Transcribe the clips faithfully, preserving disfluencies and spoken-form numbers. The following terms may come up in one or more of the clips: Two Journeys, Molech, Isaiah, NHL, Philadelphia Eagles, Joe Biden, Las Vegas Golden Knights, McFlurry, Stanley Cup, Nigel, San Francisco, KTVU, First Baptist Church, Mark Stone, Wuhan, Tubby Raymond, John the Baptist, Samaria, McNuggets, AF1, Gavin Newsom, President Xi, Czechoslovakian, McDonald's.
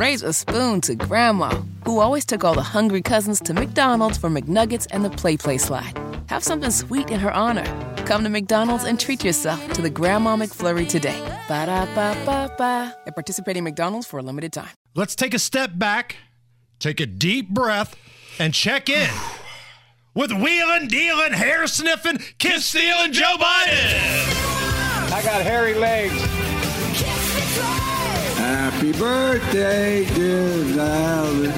raise a spoon to Grandma, who always took all the hungry cousins to McDonald's for McNuggets and the Play Play Slide. Have something sweet in her honor. Come to McDonald's and treat yourself to the Grandma McFlurry today. Ba-da-ba-ba-ba. At participating McDonald's for a limited time. Let's take a step back, take a deep breath, and check in with wheeling, dealing, hair sniffing, kiss stealing Joe Biden. I got hairy legs. Happy birthday, dear darling.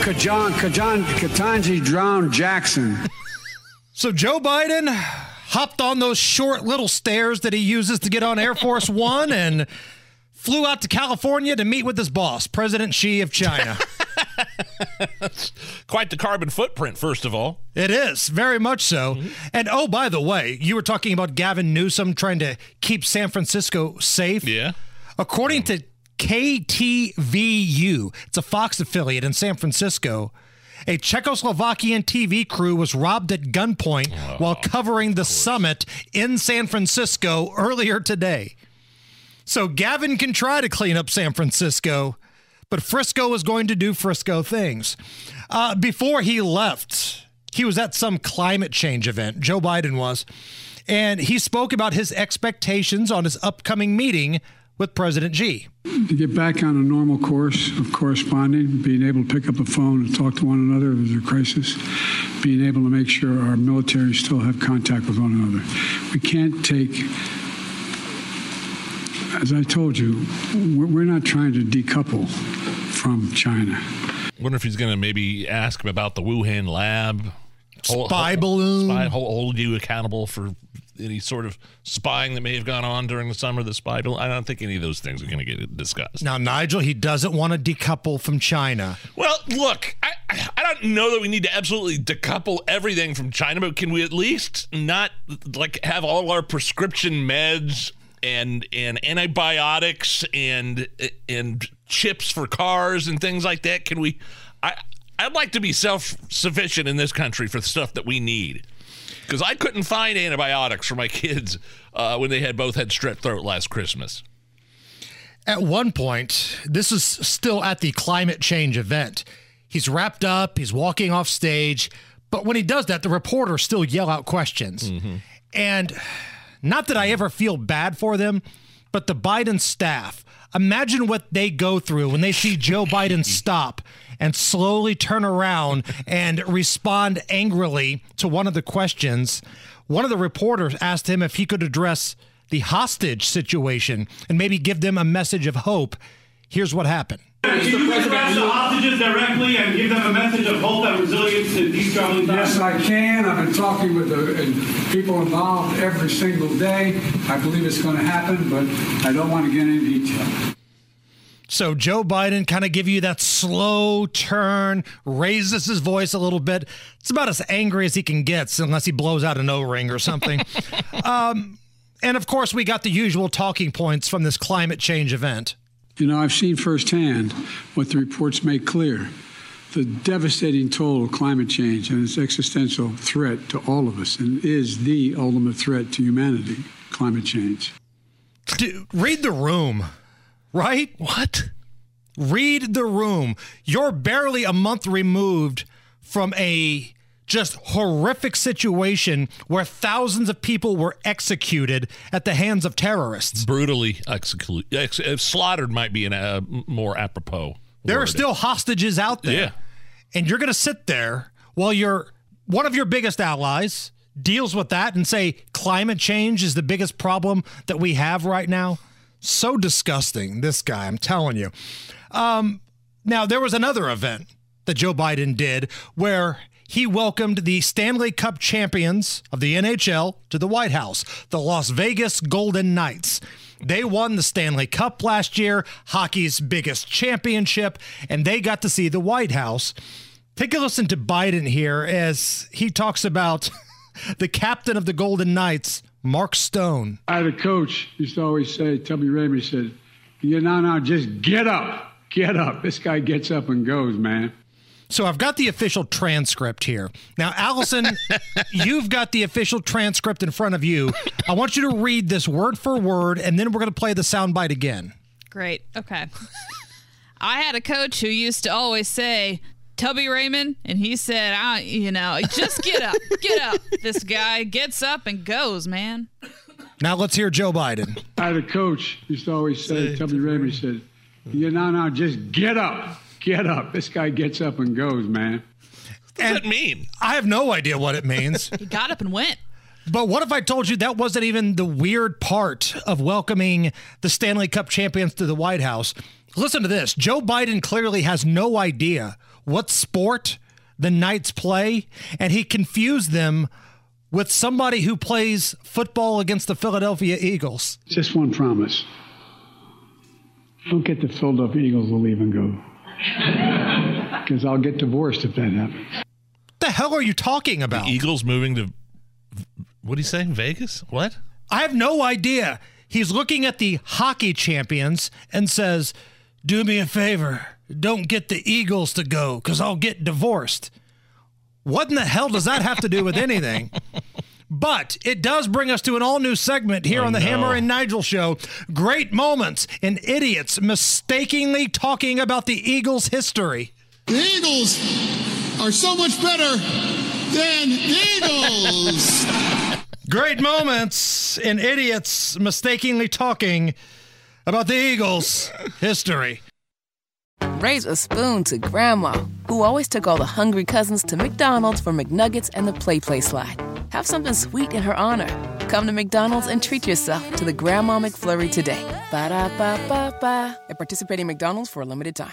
Kajan, Kajan, Katanji drowned Jackson. So Joe Biden hopped on those short little stairs that he uses to get on Air Force One and flew out to California to meet with his boss, President Xi of China. That's quite the carbon footprint, first of all. It is, very much so. Mm-hmm. And oh, by the way, you were talking about Gavin Newsom trying to keep San Francisco safe. Yeah. According um, to K T V U, it's a Fox affiliate in San Francisco, a Czechoslovakian T V crew was robbed at gunpoint oh, while covering the summit in San Francisco earlier today. So Gavin can try to clean up San Francisco, but Frisco was going to do Frisco things. Uh, before he left, he was at some climate change event, Joe Biden was, and he spoke about his expectations on his upcoming meeting with President Xi. To get back on a normal course of corresponding, being able to pick up a phone and talk to one another if there's a crisis, being able to make sure our military still have contact with one another. We can't take... As I told you, we're not trying to decouple from China. I wonder if he's going to maybe ask him about the Wuhan lab. Spy hold, balloon. Spy, hold, hold you accountable for any sort of spying that may have gone on during the summer. The spy balloon. I don't think any of those things are going to get discussed. Now, Nigel, he doesn't want to decouple from China. Well, look, I, I don't know that we need to absolutely decouple everything from China, but can we at least not like have all of our prescription meds and and antibiotics and and chips for cars and things like that? Can we I I'd like to be self-sufficient in this country for the stuff that we need, because I couldn't find antibiotics for my kids uh, when they had both had strep throat last Christmas. At one point, this is still at the climate change event, he's wrapped up, he's walking off stage, but when he does that, the reporters still yell out questions. Mm-hmm. And not that I ever feel bad for them, but the Biden staff, imagine what they go through when they see Joe Biden stop and slowly turn around and respond angrily to one of the questions. One of the reporters asked him if he could address the hostage situation and maybe give them a message of hope. Here's what happened. Can you address the hostages directly and give them a message of hope and resilience in these troubling times? Yes, I can. I've been talking with the people involved every single day. I believe it's going to happen, but I don't want to get into detail. So Joe Biden kind of give you that slow turn, raises his voice a little bit. It's about as angry as he can get, unless he blows out an O-ring or something. um, and, of course, we got the usual talking points from this climate change event. You know, I've seen firsthand what the reports make clear, the devastating toll of climate change and its existential threat to all of us, and is the ultimate threat to humanity, climate change. Dude, read the room, right? What? Read the room. You're barely a month removed from a just horrific situation where thousands of people were executed at the hands of terrorists. Brutally executed. Ex- slaughtered might be an, uh, more apropos. There word. Are still hostages out there. Yeah. And you're going to sit there while your one of your biggest allies deals with that and say climate change is the biggest problem that we have right now. So disgusting, this guy, I'm telling you. Um, now, there was another event that Joe Biden did where he welcomed the Stanley Cup champions of the N H L to the White House, the Las Vegas Golden Knights. They won the Stanley Cup last year, hockey's biggest championship, and they got to see the White House. Take a listen to Biden here as he talks about the captain of the Golden Knights, Mark Stone. I had a coach used to always say, Tubby Raymond said, you know, no, just get up, get up. This guy gets up and goes, man. So I've got the official transcript here. Now, Allison, you've got the official transcript in front of you. I want you to read this word for word, and then we're going to play the soundbite again. Great. Okay. I had a coach who used to always say, Tubby Raymond, and he said, I, you know, just get up, get up. This guy gets up and goes, man. Now let's hear Joe Biden. I had a coach who used to always say, say Tubby, Tubby Raymond, he said, you know, no, just get up, get up. This guy gets up and goes, man. What does and that mean? I have no idea what it means. He got up and went. But what if I told you that wasn't even the weird part of welcoming the Stanley Cup champions to the White House? Listen to this. Joe Biden clearly has no idea what sport the Knights play, and he confused them with somebody who plays football against the Philadelphia Eagles. Just one promise. Don't get the Philadelphia Eagles to leave and go. Because I'll get divorced if that happens. What the hell are you talking about? The Eagles moving to... What do you say? Vegas? What? I have no idea. He's looking at the hockey champions and says, do me a favor. Don't get the Eagles to go because I'll get divorced. What in the hell does that have to do with anything? But it does bring us to an all-new segment here oh, on the no. Hammer and Nigel Show. Great moments and idiots mistakenly talking about the Eagles' history. The Eagles are so much better than Eagles. Great moments and idiots mistakenly talking about the Eagles' history. Raise a spoon to Grandma, who always took all the hungry cousins to McDonald's for McNuggets and the Play Play Slide. Have something sweet in her honor. Come to McDonald's and treat yourself to the Grandma McFlurry today. Ba-da-ba-ba-ba. At participating McDonald's for a limited time.